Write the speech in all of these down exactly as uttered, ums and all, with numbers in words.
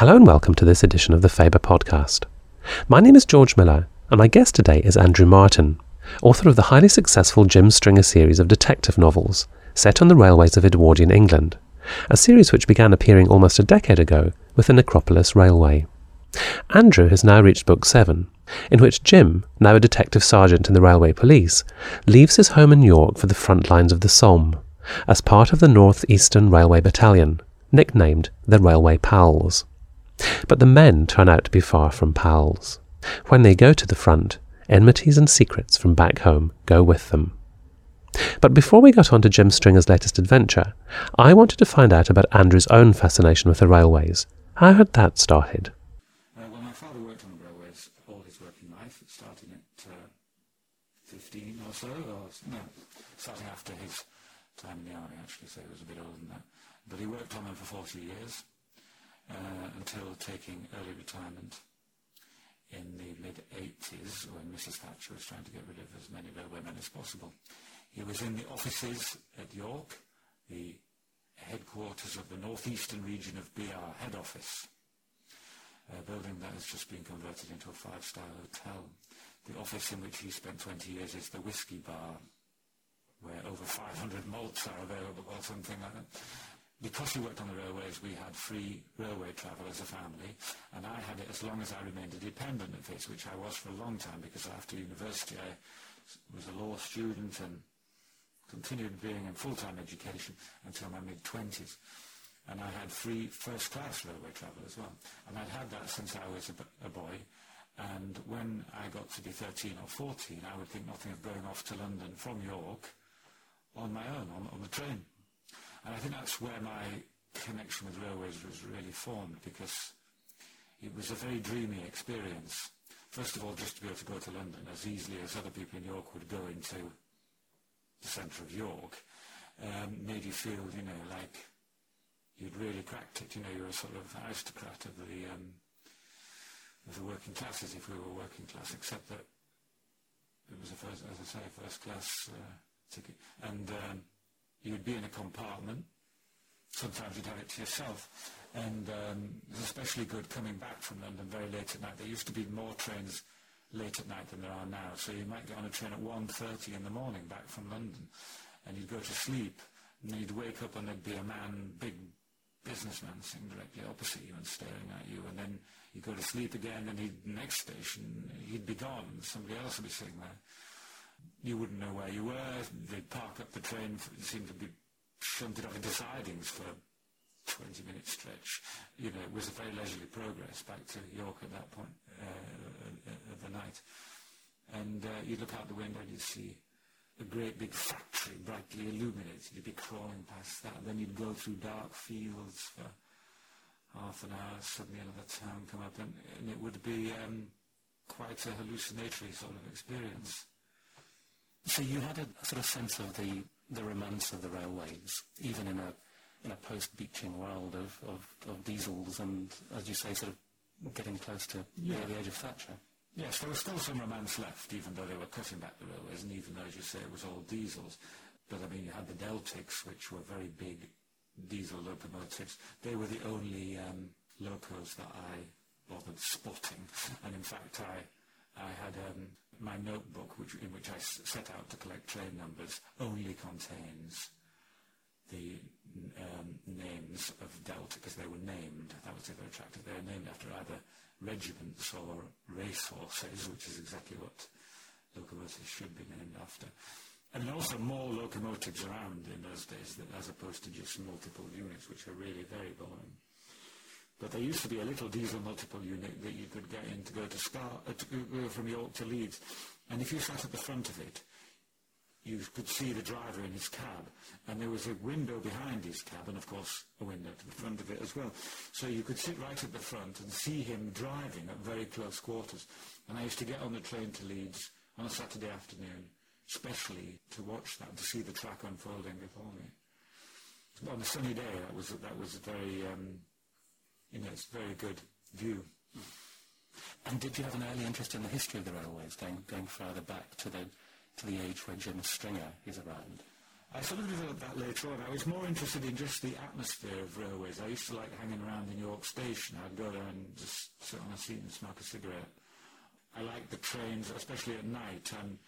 Hello and welcome to this edition of the Faber podcast. My name is George Miller, and my guest today is Andrew Martin, author of the highly successful Jim Stringer series of detective novels, set on the railways of Edwardian England, a series which began appearing almost a decade ago with the Necropolis Railway. Andrew has now reached book seven, in which Jim, now a detective sergeant in the railway police, leaves his home in York for the front lines of the Somme, as part of the North Eastern Railway Battalion, nicknamed the Railway Pals. But the men turn out to be far from pals. When they go to the front, enmities and secrets from back home go with them. But before we got on to Jim Stringer's latest adventure, I wanted to find out about Andrew's own fascination with the railways. How had that started? Uh, well, my father worked on the railways all his working life, starting at uh, fifteen or so, or no, starting after his time in the army, actually, so he was a bit older than that. But he worked on them for forty years. Uh, until taking early retirement in the mid-eighties, when Missus Thatcher was trying to get rid of as many railwaymen as possible. He was in the offices at York, the headquarters of the northeastern region of B R head office, a building that has just been converted into a five-star hotel. The office in which he spent twenty years is the Whiskey Bar, where over five hundred malts are available or something like that. Because he worked on the railways, we had free railway travel as a family, and I had it as long as I remained a dependent of his, which I was for a long time, because after university I was a law student and continued being in full-time education until my mid-twenties. And I had free first-class railway travel as well. And I'd had that since I was a, b- a boy, and when I got to be thirteen or fourteen, I would think nothing of going off to London from York on my own, on, on the train. And I think that's where my connection with railways was really formed, because it was a very dreamy experience. First of all, just to be able to go to London as easily as other people in York would go into the centre of York um, made you feel, you know, like you'd really cracked it. You know, you were a sort of aristocrat of the, um, of the working classes, if we were working class, except that it was, a first, as I say, a first-class uh, ticket. And... Um, You'd be in a compartment, sometimes you'd have it to yourself, and um, it was especially good coming back from London very late at night. There used to be more trains late at night than there are now, so you might get on a train at one thirty in the morning back from London, and you'd go to sleep, and then you'd wake up and there'd be a man, big businessman, sitting directly opposite you and staring at you, and then you'd go to sleep again, and he'd, next station, he'd be gone, and somebody else would be sitting there. You wouldn't know where you were. They'd park up the train. It seemed to be shunted off into sidings for a twenty-minute stretch. You know, it was a very leisurely progress back to York at that point uh, of the night. And uh, you'd look out the window and you'd see a great big factory brightly illuminated. You'd be crawling past that. Then you'd go through dark fields for half an hour. Suddenly another town come up, and, and it would be um, quite a hallucinatory sort of experience. So you had a sort of sense of the, the romance of the railways, even in a in a post-beaching world of, of, of diesels and, as you say, sort of getting close to yeah. the age of Thatcher. Yes, there was still some romance left, even though they were cutting back the railways, and even though, as you say, it was all diesels. But, I mean, you had the Deltics, which were very big diesel locomotives. They were the only um, locos that I bothered spotting, and, in fact, I... I had um, my notebook, which, in which I s- set out to collect train numbers, only contains the um, names of Delta, because they were named. That was the other attractive. They were named after either regiments or racehorses, which is exactly what locomotives should be named after. And there were also more locomotives around in those days, that, as opposed to just multiple units, which are really very boring. But there used to be a little diesel multiple unit that you could get in to go to Scar- uh, to go from York to Leeds. And if you sat at the front of it, you could see the driver in his cab. And there was a window behind his cab, and, of course, a window to the front of it as well. So you could sit right at the front and see him driving at very close quarters. And I used to get on the train to Leeds on a Saturday afternoon, especially to watch that, to see the track unfolding before me. So on a sunny day, that was, that was a very... Um, You know, it's a very good view. And did you have an early interest in the history of the railways, going, going further back to the to the age where Jim Stringer is around? Uh, some of the developed that later on. I was more interested in just the atmosphere of railways. I used to like hanging around in York Station. I'd go there and just sit on a seat and smoke a cigarette. I liked the trains, especially at night. Um,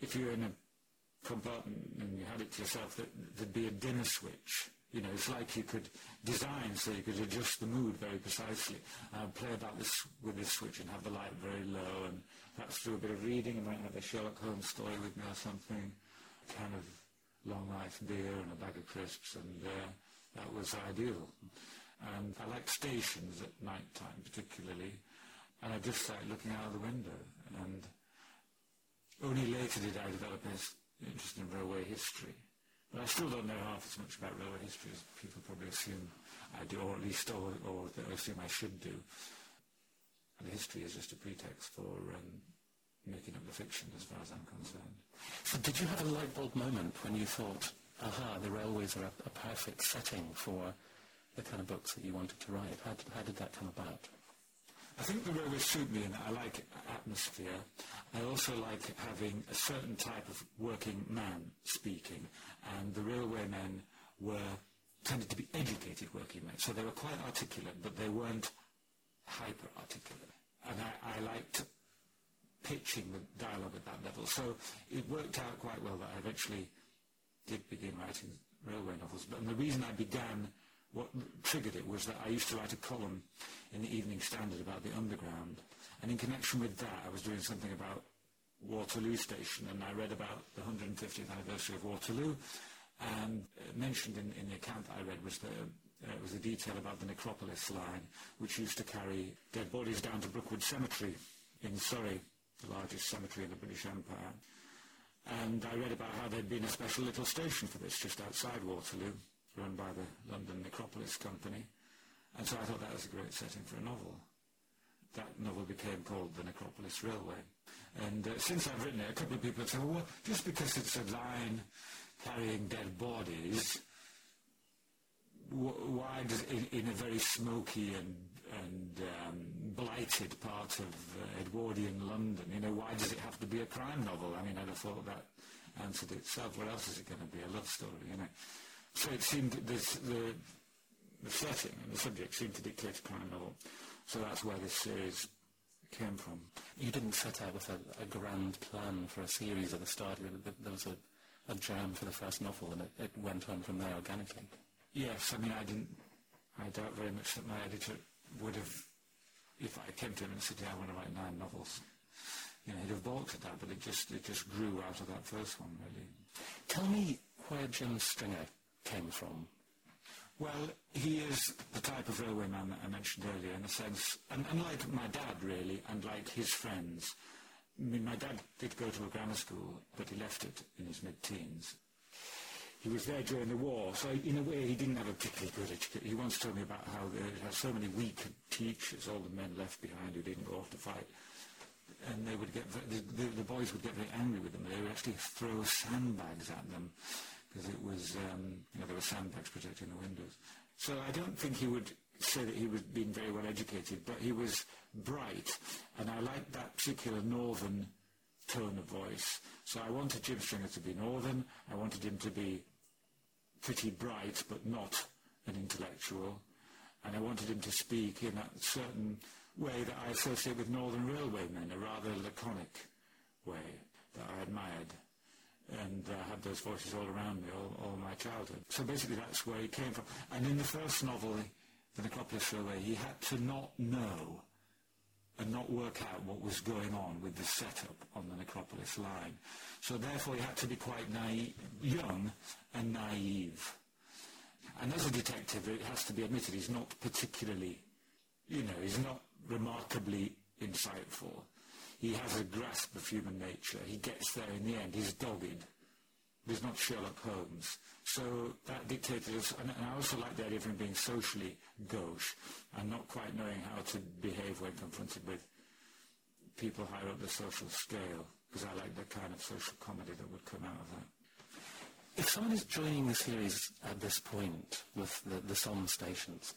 if you were in a compartment and you had it to yourself, there'd be a dimmer switch. You know, it's like you could design so you could adjust the mood very precisely. Uh, play about this with this switch and have the light very low, and perhaps do a bit of reading. I might have a Sherlock Holmes story with me or something, kind of long life beer and a bag of crisps, and uh, that was ideal. And I liked stations at night time particularly, and I just liked looking out of the window. And only later did I develop an interest in railway history. But I still don't know half as much about railway history as people probably assume I do, or at least or, or assume I should do. And the history is just a pretext for um, making up the fiction, as far as I'm concerned. So did you have a light bulb moment when you thought, aha, the railways are a, a perfect setting for the kind of books that you wanted to write? How did, how did that come about? I think the railways suit me, and I like atmosphere. I also like having a certain type of working man speaking, and the railway men were tended to be educated working men, so they were quite articulate, but they weren't hyper-articulate. And I, I liked pitching the dialogue at that level, so it worked out quite well that I eventually did begin writing railway novels. But and the reason I began... What triggered it was that I used to write a column in the Evening Standard about the underground, and in connection with that I was doing something about Waterloo Station, and I read about the one hundred fiftieth anniversary of Waterloo, and mentioned in, in the account that I read was the, uh, was a detail about the Necropolis line, which used to carry dead bodies down to Brookwood Cemetery in Surrey, the largest cemetery in the British Empire. And I read about how there'd been a special little station for this just outside Waterloo, run by the London Necropolis Company, and so I thought that was a great setting for a novel. That novel became called The Necropolis Railway. And uh, since I've written it, a couple of people have said, well, just because it's a line carrying dead bodies, wh- why does, in, in a very smoky and, and um, blighted part of uh, Edwardian London, you know, why does it have to be a crime novel? I mean, I'd have thought that answered itself. What else is it going to be? A love story, you know? So it seemed that this, the, the setting and the subject seemed to dictate a crime novel. So that's where this series came from. You didn't set out with a, a grand plan for a series at the start. There was a, a jam for the first novel, and it, it went on from there organically. Yes, I mean, I didn't... I doubt very much that my editor would have... If I came to him and said, yeah, I want to write nine novels, you know, he'd have balked at that, but it just, it just grew out of that first one, really. Tell me where Jim Stringer came from. Well, he is the type of railway man that I mentioned earlier, in a sense, and, and like my dad, really, and like his friends. I mean, my dad did go to a grammar school, but he left it in his mid-teens. He was there during the war, so in a way he didn't have a particularly good education. He once told me about how they had so many weak teachers, all the men left behind who didn't go off to fight, and they would get, the, the, the boys would get very angry with them. They would actually throw sandbags at them, because it was, um, you know, there were sandbags protecting the windows. So I don't think he would say that he was being very well educated, but he was bright, and I liked that particular northern tone of voice. So I wanted Jim Stringer to be northern, I wanted him to be pretty bright, but not an intellectual, and I wanted him to speak in a certain way that I associate with northern railway men, a rather laconic way that I admired. And I uh, had those voices all around me, all, all my childhood. So basically that's where he came from. And in the first novel, The Necropolis Railway, he had to not know and not work out what was going on with the setup on the Necropolis line. So therefore he had to be quite naive, young and naive. And as a detective, it has to be admitted, he's not particularly, you know, he's not remarkably insightful. He has a grasp of human nature. He gets there in the end. He's dogged. He's not Sherlock Holmes. So that dictated us. And, and I also like the idea of him being socially gauche and not quite knowing how to behave when confronted with people higher up the social scale, because I like the kind of social comedy that would come out of that. If someone is joining the series at this point with the, the Somme stations,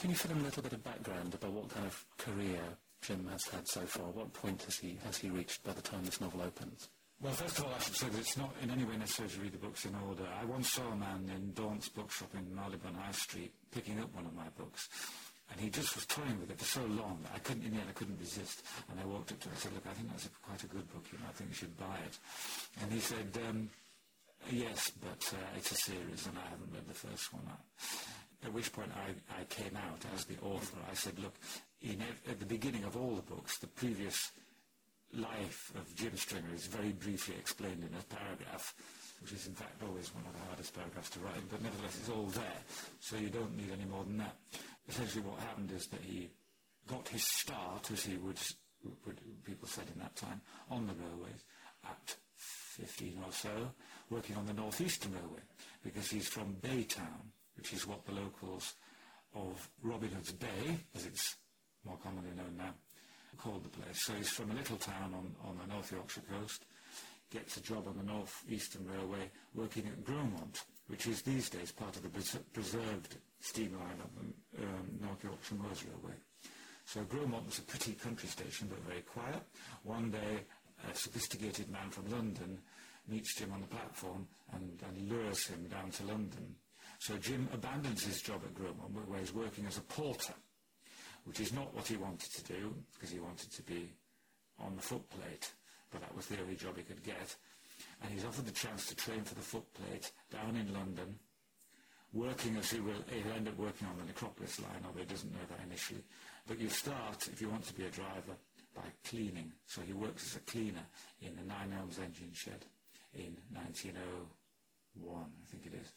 can you fill in a little bit of background about what kind of career Jim has had so far? What point has he has he reached by the time this novel opens? Well, first of all, I should say that it's not in any way necessary to read the books in order. I once saw a man in Daunt's bookshop in Marylebone High Street picking up one of my books, and he just was toying with it for so long that I couldn't, in the end, I couldn't resist. And I walked up to him and said, look, I think that's a, quite a good book, you know, I think you should buy it. And he said, um, yes, but uh, it's a series, and I haven't read the first one. I, at which point I, I came out as the author. I said, look, in, at the beginning of all the books, the previous life of Jim Stringer is very briefly explained in a paragraph, which is in fact always one of the hardest paragraphs to write, but nevertheless it's all there, so you don't need any more than that. Essentially what happened is that he got his start, as he would, would people said in that time, on the railways at fifteen or so, working on the North Eastern Railway, because he's from Baytown, which is what the locals of Robin Hood's Bay, as it's more commonly known now, called the place. So he's from a little town on, on the North Yorkshire coast, gets a job on the North Eastern Railway working at Grosmont, which is these days part of the pres- preserved steam line of the um, North Yorkshire Moors Railway. So Grosmont was a pretty country station, but very quiet. One day, a sophisticated man from London meets Jim on the platform and, and lures him down to London. So Jim abandons his job at Grosmont, where he's working as a porter, which is not what he wanted to do, because he wanted to be on the footplate, but that was the only job he could get. And he's offered the chance to train for the footplate down in London, working as he will, he'll end up working on the Necropolis line, although he doesn't know that initially. But you start, if you want to be a driver, by cleaning. So he works as a cleaner in the Nine Elms engine shed in nineteen oh one, I think it is.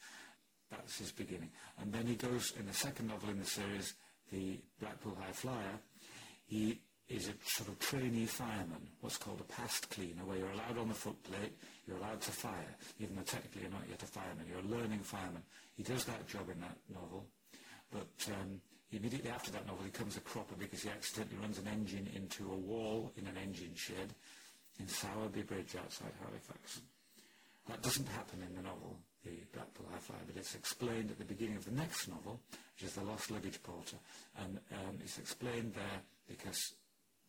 That's his beginning. And then he goes, in the second novel in the series, the Blackpool High Flyer, he is a sort of trainee fireman, what's called a past cleaner, where you're allowed on the footplate, you're allowed to fire, even though technically you're not yet a fireman, you're a learning fireman. He does that job in that novel, but um, immediately after that novel he becomes a cropper because he accidentally runs an engine into a wall in an engine shed in Sowerby Bridge outside Halifax. That doesn't happen in the novel, the Blackpool High Flyer, but it's explained at the beginning of the next novel, which is The Lost Luggage Porter, and um, it's explained there because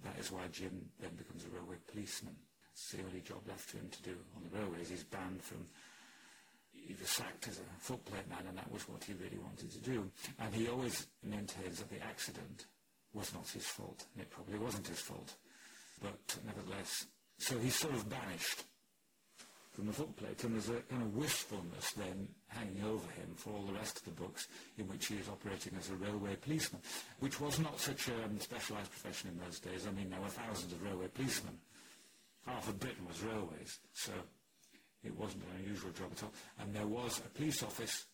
that is why Jim then becomes a railway policeman. It's the only job left for him to do on the railways. He's banned from, he was sacked as a footplate man, and that was what he really wanted to do. And he always maintains that the accident was not his fault, and it probably wasn't his fault, but nevertheless, so he's sort of banished from the footplate, and there's a kind of wistfulness then hanging over him for all the rest of the books in which he is operating as a railway policeman, which was not such a um, specialised profession in those days. I mean, there were thousands of railway policemen. Half of Britain was railways, so it wasn't an unusual job at all. And there was a police office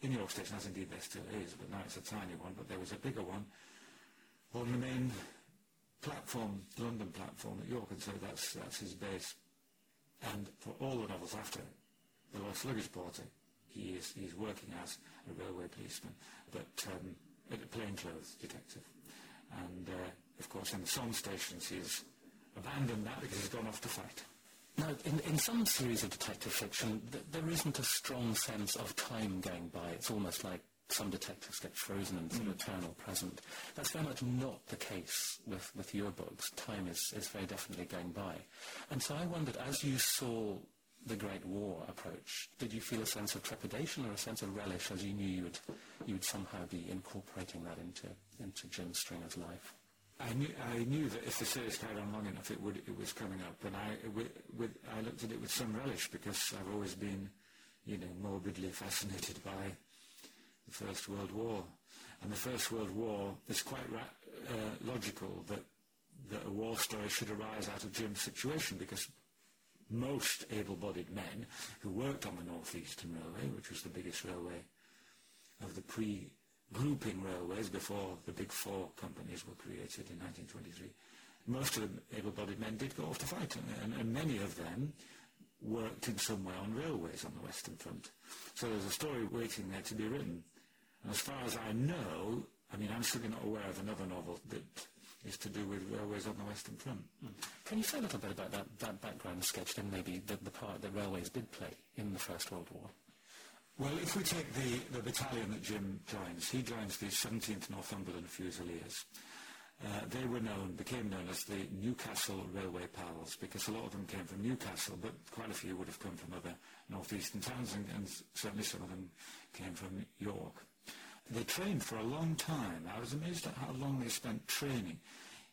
in York Station, as indeed there still is, but now it's a tiny one, but there was a bigger one on the main platform, London platform at York, and so that's that's his base. And for all the novels after The Lost Luggage Porter, he is he's working as a railway policeman, but um, a plainclothes detective. And, uh, of course, in the Somme stations, he's abandoned that because he's gone off to fight. Now, in, in some series of detective fiction, th- there isn't a strong sense of time going by. It's almost like some detectives get frozen into mm. the eternal present. That's very much not the case with, with your books. Time is, is very definitely going by. And so I wondered, as you saw the Great War approach, did you feel a sense of trepidation or a sense of relish as you knew you would you would somehow be incorporating that into, into Jim Stringer's life? I knew I knew that if the series carried on long enough, it would it was coming up, and I with, with, I looked at it with some relish because I've always been, you know, morbidly fascinated by the First World War. And the First World War, it's quite ra- uh, logical that, that a war story should arise out of Jim's situation, because most able-bodied men who worked on the North Eastern Railway, which was the biggest railway of the pre-grouping railways before the big four companies were created in nineteen twenty-three, most of the able-bodied men did go off to fight, and, and, and many of them worked in some way on railways on the Western Front. So there's a story waiting there to be written. As far as I know, I mean, I'm certainly not aware of another novel that is to do with railways on the Western Front. Mm. Can you say a little bit about that, that background sketch, and maybe the, the part that railways did play in the First World War? Well, if we take the, the battalion that Jim joins, he joins the seventeenth Northumberland Fusiliers. Uh, they were known, became known as the Newcastle Railway Pals, because a lot of them came from Newcastle, but quite a few would have come from other northeastern towns, and, and certainly some of them came from York. They trained for a long time. I was amazed at how long they spent training.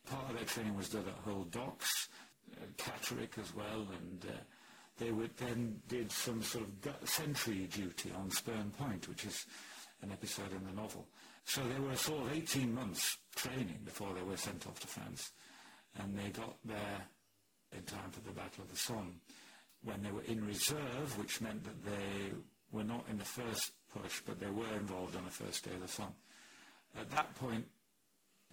Part of their training was done at Hull Docks, uh, Catterick as well, and uh, they would then did some sort of sentry duty on Spurn Point, which is an episode in the novel. So they were sort of eighteen months training before they were sent off to France, and they got there in time for the Battle of the Somme, when they were in reserve, which meant that they were not in the first push, but they were involved on the first day of the Somme. At that point,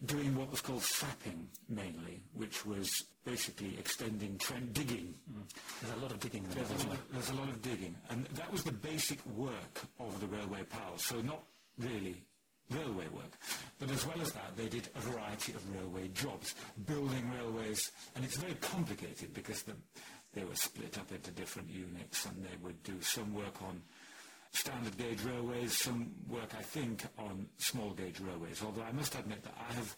doing what was called sapping, mainly, which was basically extending trench digging. Mm. There's a lot of digging in the there's, a lot, there's a lot of digging. And that was the basic work of the Railway Pals, so not really railway work. But as well as that, they did a variety of railway jobs, building railways, and it's very complicated because the, they were split up into different units, and they would do some work on standard gauge railways, some work, I think, on small gauge railways, although I must admit that I have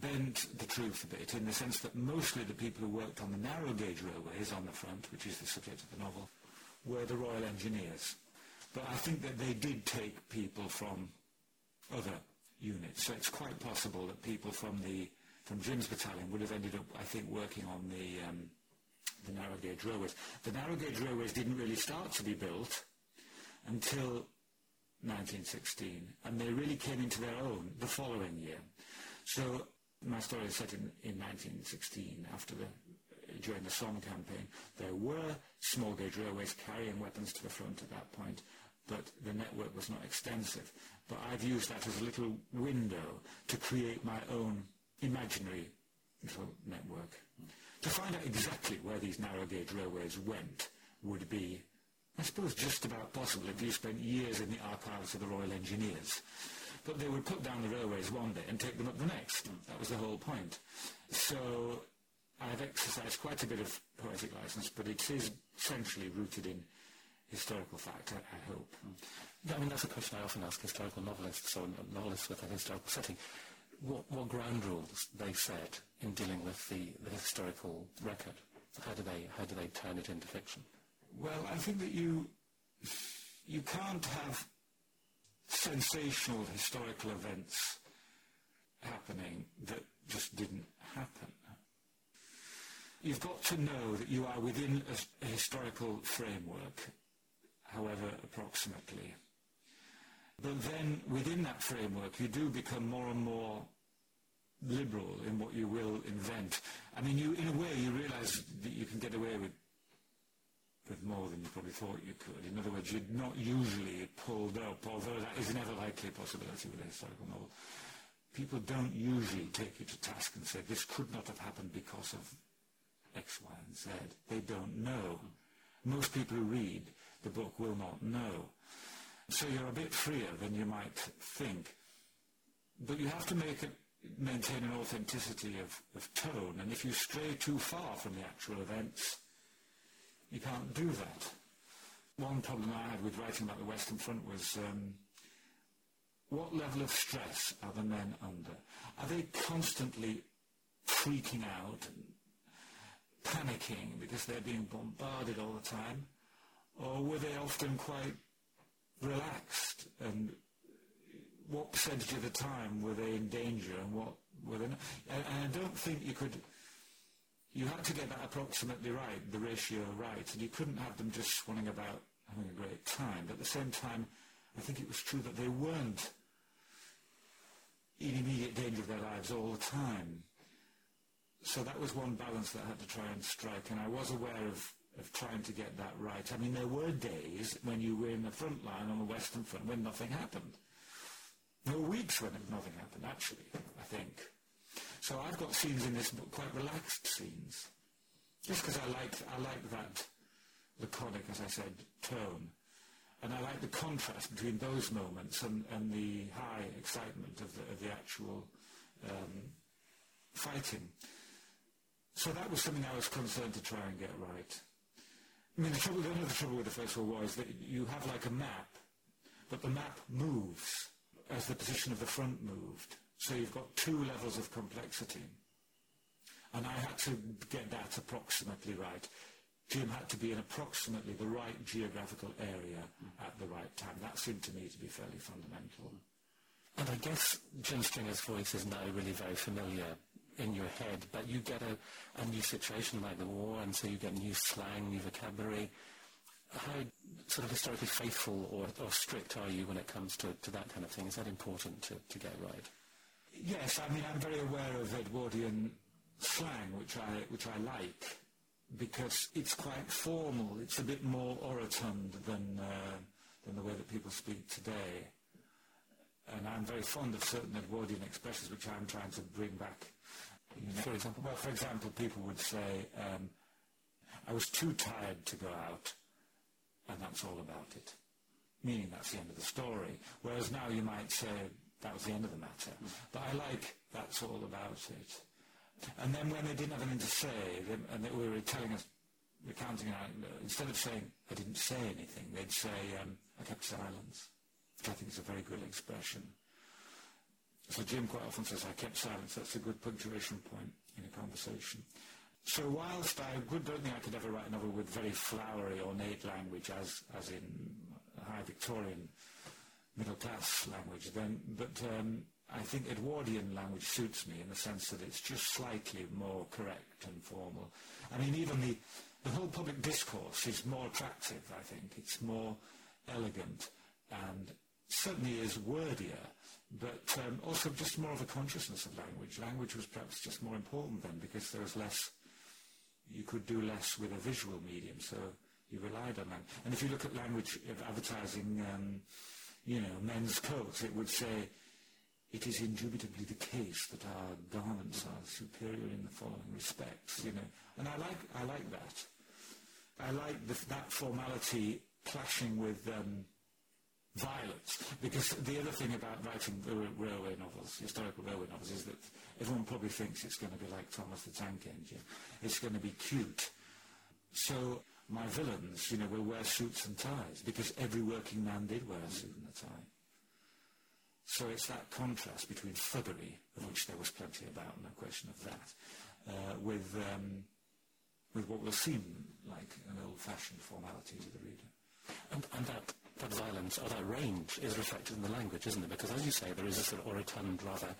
bent the truth a bit, in the sense that mostly the people who worked on the narrow gauge railways on the front, which is the subject of the novel, were the Royal Engineers. But I think that they did take people from other units, so it's quite possible that people from the from Jim's battalion would have ended up, I think, working on the um, the narrow gauge railways. The narrow gauge railways didn't really start to be built until nineteen sixteen, and they really came into their own the following year. So my story is set in, in nineteen sixteen, after the during the Somme campaign. There were small gauge railways carrying weapons to the front at that point, but the network was not extensive. But I've used that as a little window to create my own imaginary little network. To find out exactly where these narrow gauge railways went would be, I suppose, just about possible if you spent years in the archives of the Royal Engineers. But they would put down the railways one day and take them up the next. That was the whole point. So I've exercised quite a bit of poetic license, but it is essentially rooted in historical fact, I, I hope. I mean, that's a question I often ask historical novelists, or novelists with a historical setting. What, what ground rules they set in dealing with the, the historical record? How do they, how do they turn it into fiction? Well, I think that you you can't have sensational historical events happening that just didn't happen. You've got to know that you are within a, a historical framework, however approximately. But then within that framework, you do become more and more liberal in what you will invent. I mean, you in a way, you realise that you can get away with with more than you probably thought you could. In other words, you're not usually pulled up, although that is never likely a possibility with a historical novel. People don't usually take you to task and say, this could not have happened because of X, Y, and Z. They don't know. Most people who read the book will not know. So you're a bit freer than you might think. But you have to make it, maintain an authenticity of, of tone, and if you stray too far from the actual events, you can't do that. One problem I had with writing about the Western Front was um, what level of stress are the men under? Are they constantly freaking out and panicking because they're being bombarded all the time? Or were they often quite relaxed? And what percentage of the time were they in danger and what were they not? And, and I don't think you could... You had to get that approximately right, the ratio right, and you couldn't have them just swanning about having a great time. But at the same time, I think it was true that they weren't in immediate danger of their lives all the time. So that was one balance that I had to try and strike, and I was aware of, of trying to get that right. I mean, there were days when you were in the front line on the Western Front when nothing happened. There were weeks when nothing happened, actually, I think. So I've got scenes in this book, quite relaxed scenes, just because I like I like that laconic, as I said, tone. And I like the contrast between those moments and, and the high excitement of the, of the actual um, fighting. So that was something I was concerned to try and get right. I mean, the trouble, one of the trouble with the First World War is that you have like a map, but the map moves as the position of the front moved. So you've got two levels of complexity. And I had to get that approximately right. Jim had to be in approximately the right geographical area at the right time. That seemed to me to be fairly fundamental. And I guess Jim Stringer's voice is now really very familiar in your head, but you get a, a new situation like the war, and so you get new slang, new vocabulary. How sort of historically faithful or, or strict are you when it comes to, to that kind of thing? Is that important to, to get right? Yes, I mean, I'm very aware of Edwardian slang, which I, which I like, because it's quite formal. It's a bit more orotund than, uh, than the way that people speak today. And I'm very fond of certain Edwardian expressions, which I'm trying to bring back. You know, for example? Well, for example, people would say, um, I was too tired to go out, and that's all about it. Meaning that's the end of the story. Whereas now you might say, that was the end of the matter. But I like, that's all about it. And then when they didn't have anything to say, they, and they were telling us, recounting, uh, instead of saying, I didn't say anything, they'd say, um, I kept silence. Which I think is a very good expression. So Jim quite often says, I kept silence. That's a good punctuation point in a conversation. So whilst I would, don't think I could ever write a novel with very flowery, ornate language, as as in high Victorian middle-class language, then, but um, I think Edwardian language suits me in the sense that it's just slightly more correct and formal. I mean, even the, the whole public discourse is more attractive, I think. It's more elegant and certainly is wordier, but um, also just more of a consciousness of language. Language was perhaps just more important then because there was less, you could do less with a visual medium, so you relied on language. And if you look at language of advertising, um, you know, men's coats, it would say, it is indubitably the case that our garments are superior in the following respects, you know. And I like, I like that. I like the, that formality clashing with um, violence, because the other thing about writing railway novels, historical railway novels, is that everyone probably thinks it's going to be like Thomas the Tank Engine. It's going to be cute. So my villains, you know, will wear suits and ties, because every working man did wear a suit and a tie. So it's that contrast between thuggery, of which there was plenty about, no question of that, uh, with um, with what will seem like an old-fashioned formality to the reader. And, and that, that violence, or that range, is reflected in the language, isn't it? Because, as you say, there is this sort of orotund, rather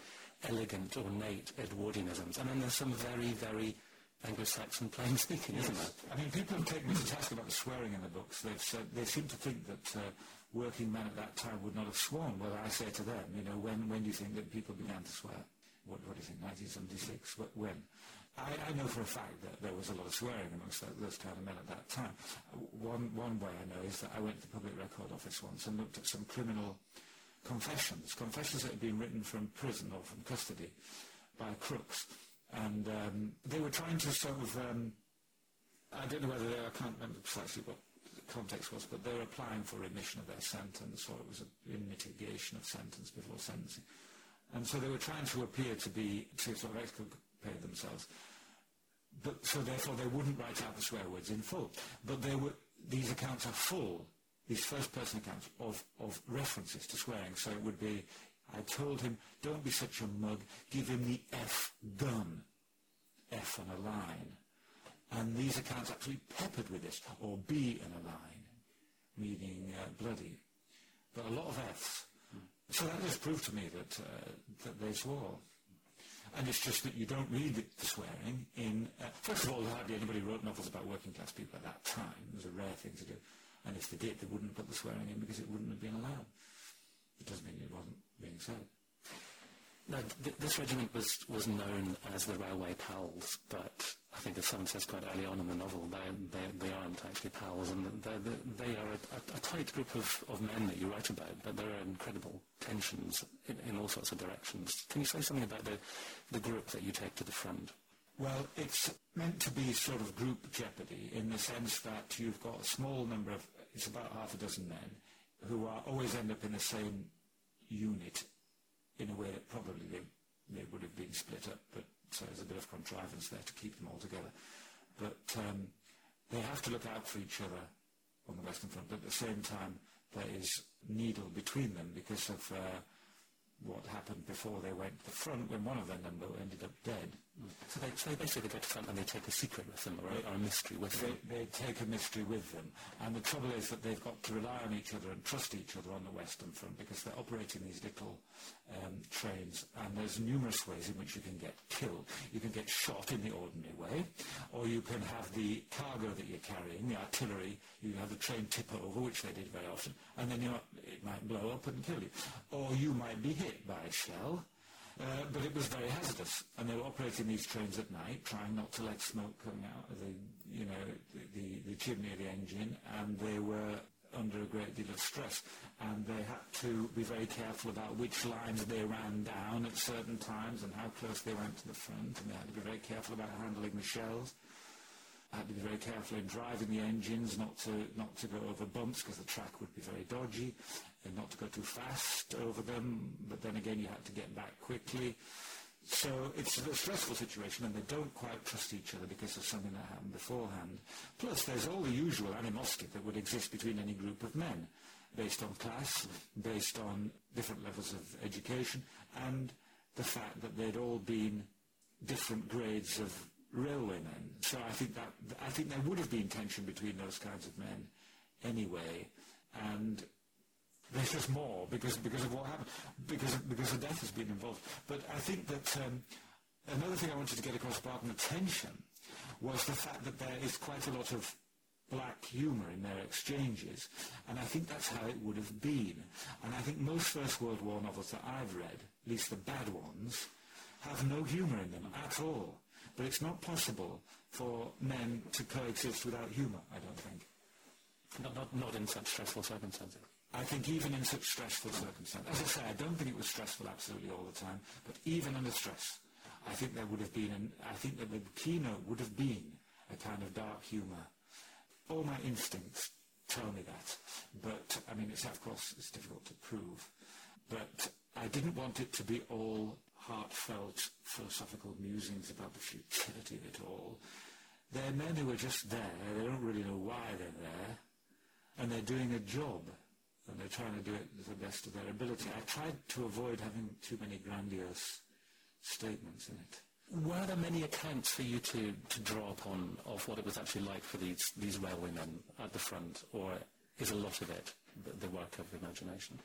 elegant, ornate Edwardianisms. And then there's some very, very Anglo-Saxon plain speaking, isn't yes. it? I mean, people have taken me to task about the swearing in the books. They've said, they seem to think that uh, working men at that time would not have sworn. Well, I say to them, you know, when, when do you think that people began to swear? What, what do you think, nineteen seventy-six? When? I, I know for a fact that there was a lot of swearing amongst that, those kind of men at that time. One, one way I know is that I went to the Public Record Office once and looked at some criminal confessions, confessions that had been written from prison or from custody by crooks. And um, they were trying to sort of, um, I don't know whether they were, I can't remember precisely what the context was, but they were applying for remission of their sentence, or it was a, in mitigation of sentence before sentencing. And so they were trying to appear to be, to sort of exculpate themselves. But so therefore they wouldn't write out the swear words in full. But they were, these accounts are full, these first-person accounts, of, of references to swearing. So it would be, I told him, don't be such a mug, give him the F gun, F on a line. And these accounts actually peppered with this, or B on a line, meaning uh, bloody. But a lot of Fs. So that just proved to me that, uh, that they swore. And it's just that you don't read the swearing in... Uh, first of all, hardly anybody wrote novels about working-class people at that time. It was a rare thing to do. And if they did, they wouldn't put the swearing in because it wouldn't have been allowed. It doesn't mean it wasn't being said. Now, th this regiment was, was known as the Railway Pals, but I think as someone says quite early on in the novel, they, they, they aren't actually pals, and they're, they're, they are a, a, a tight group of, of men that you write about, but there are incredible tensions in, in all sorts of directions. Can you say something about the, the group that you take to the front? Well, it's meant to be sort of group jeopardy in the sense that you've got a small number of, it's about half a dozen men, who are always end up in the same unit in a way that probably they, they would have been split up, but so there's a bit of contrivance there to keep them all together. But um, they have to look out for each other on the Western Front, but at the same time there is needle between them because of uh, what happened before they went to the front when one of their number ended up dead. Mm. So they, so they basically go to front and they take a secret with them, right? Or a mystery with they, them. They take a mystery with them. And the trouble is that they've got to rely on each other and trust each other on the Western Front because they're operating these little um, trains, and there's numerous ways in which you can get killed. You can get shot in the ordinary way, or you can have the cargo that you're carrying, the artillery, you have the train tip over, which they did very often, and then you're, it might blow up and kill you. Or you might be hit by a shell. Uh, but it was very hazardous, and they were operating these trains at night, trying not to let smoke come out of the, you know, the, the chimney of the engine, and they were under a great deal of stress, and they had to be very careful about which lines they ran down at certain times and how close they went to the front, and they had to be very careful about handling the shells. Had to be very careful in driving the engines, not to not to go over bumps because the track would be very dodgy, and not to go too fast over them. But then again, you had to get back quickly. So it's a stressful situation, and they don't quite trust each other because of something that happened beforehand. Plus, there's all the usual animosity that would exist between any group of men, based on class, based on different levels of education, and the fact that they'd all been different grades of railway men. So I think that I think there would have been tension between those kinds of men anyway, and there's just more because because of what happened, because because a death has been involved. But I think that um, another thing I wanted to get across about attention was the fact that there is quite a lot of black humour in their exchanges, and I think that's how it would have been. And I think most First World War novels that I've read, at least the bad ones, have no humour in them at all. But it's not possible for men to coexist without humour, I don't think. Not, not, not in such stressful circumstances. I think even in such stressful circumstances. As I say, I don't think it was stressful absolutely all the time, but even under stress, I think there would have been, an, I think that the keynote would have been a kind of dark humour. All my instincts tell me that, but, I mean, it's, of course, it's difficult to prove, but I didn't want it to be all heartfelt philosophical musings about the futility of it all. They're men who are just there, they don't really know why they're there, and they're doing a job, and they're trying to do it to the best of their ability. I tried to avoid having too many grandiose statements in it. Were there many accounts for you to, to draw upon of what it was actually like for these, these railway men at the front, or is a lot of it the work of the imagination?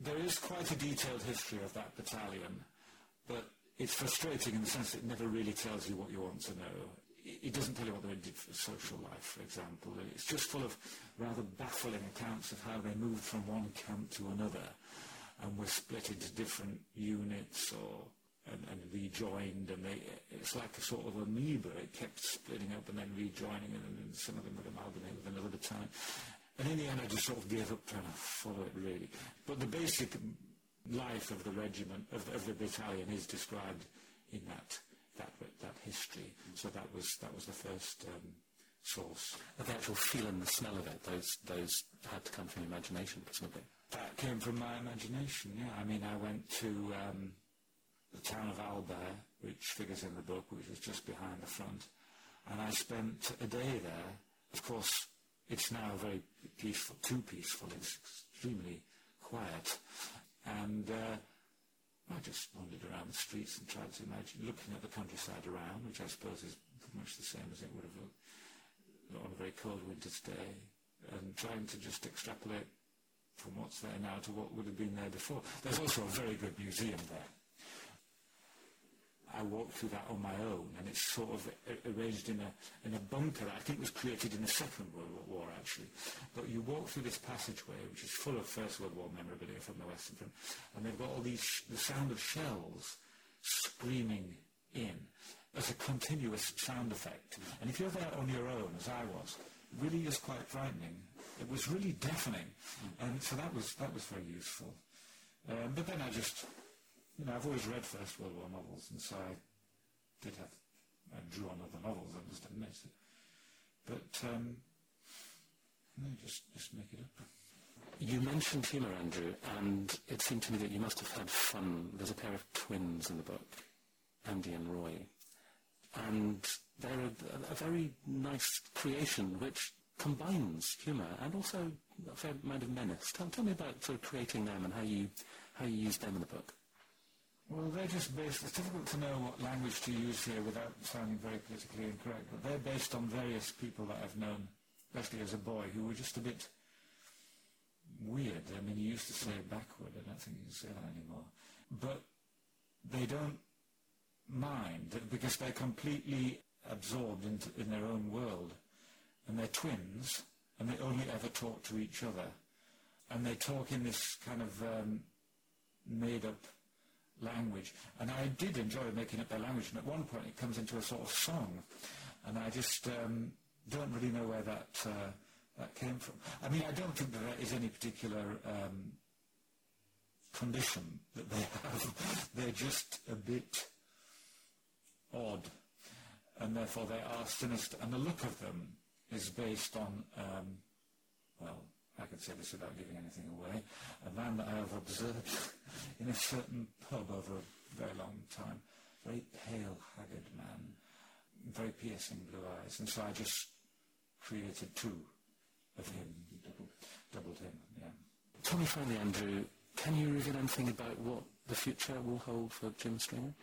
There is quite a detailed history of that battalion, but it's frustrating in the sense that it never really tells you what you want to know. It doesn't tell you what they did for social life, for example. It's just full of rather baffling accounts of how they moved from one camp to another and were split into different units or and, and rejoined. And they, it's like a sort of amoeba. It kept splitting up and then rejoining, and then some of them would amalgamate with another battalion. And in the end, I just sort of gave up trying to follow it, really. But the basic life of the regiment, of, of the battalion, is described in that that that history. So that was that was the first um, source. The actual feel and the smell of it, those those had to come from your imagination, presumably. That came from my imagination. Yeah, I mean, I went to um, the town of Albert, which figures in the book, which was just behind the front, and I spent a day there. Of course, it's now very peaceful, too peaceful. It's extremely quiet. And uh, I just wandered around the streets and tried to imagine, looking at the countryside around, which I suppose is much the same as it would have looked on a very cold winter's day, and trying to just extrapolate from what's there now to what would have been there before. There's also a very good museum there. I walked through that on my own, and it's sort of arranged in a in a bunker that I think was created in the Second World War, actually. But you walk through this passageway, which is full of First World War memorabilia from the Western Front, and they've got all these sh- the sound of shells screaming in as a continuous sound effect. And if you're there on your own, as I was, it really is quite frightening. It was really deafening, and so that was that was very useful. Um, but then I just. You know, I've always read First World War novels, and so I did have, I drew on other novels, I must admit it. But, um, no, just, just make it up. You mentioned humour, Andrew, and it seemed to me that you must have had fun. There's a pair of twins in the book, Andy and Roy, and they're a, a very nice creation which combines humour and also a fair amount of menace. Tell, tell me about sort of creating them and how you, how you use them in the book. Well, they're just based... It's difficult to know what language to use here without sounding very politically incorrect, but they're based on various people that I've known, especially as a boy, who were just a bit weird. I mean, he used to say backward, and I don't think you can say that anymore. But they don't mind, because they're completely absorbed into, in their own world. And they're twins, and they only ever talk to each other. And they talk in this kind of um, made-up language. And I did enjoy making up their language, and at one point it comes into a sort of song. And I just um, don't really know where that uh, that came from. I mean, I don't think that there is any particular um, condition that they have. They're just a bit odd, and therefore they are sinister. And the look of them is based on, um, well, I can say this without giving anything away, a man that I have observed in a certain pub over a very long time, very pale, haggard man, very piercing blue eyes, and so I just created two of him, doubled, doubled him, yeah. Tell me finally, Andrew, can you reveal anything about what the future will hold for Jim Stringer?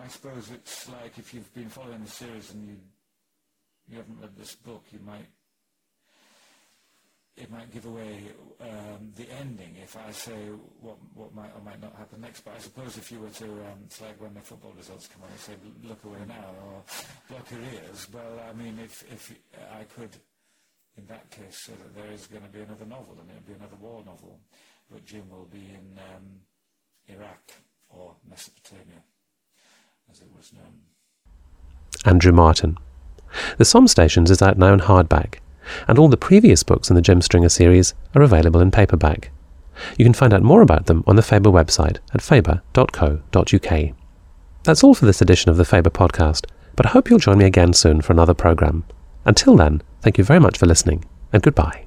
I suppose it's like if you've been following the series and you you haven't read this book, you might... it might give away um, the ending if I say what what might or might not happen next. But I suppose if you were to, um, it's like when the football results come on, you say, look away now, or block your ears. Well, I mean, if if I could, in that case, say that there is going to be another novel, and it'll be another war novel, but Jim will be in um, Iraq, or Mesopotamia, as it was known. Andrew Martin. The Somme Stations is out now in hardback, and all the previous books in the Jim Stringer series are available in paperback. You can find out more about them on the Faber website at faber dot co dot uk. That's all for this edition of the Faber podcast, but I hope you'll join me again soon for another programme. Until then, thank you very much for listening, and goodbye.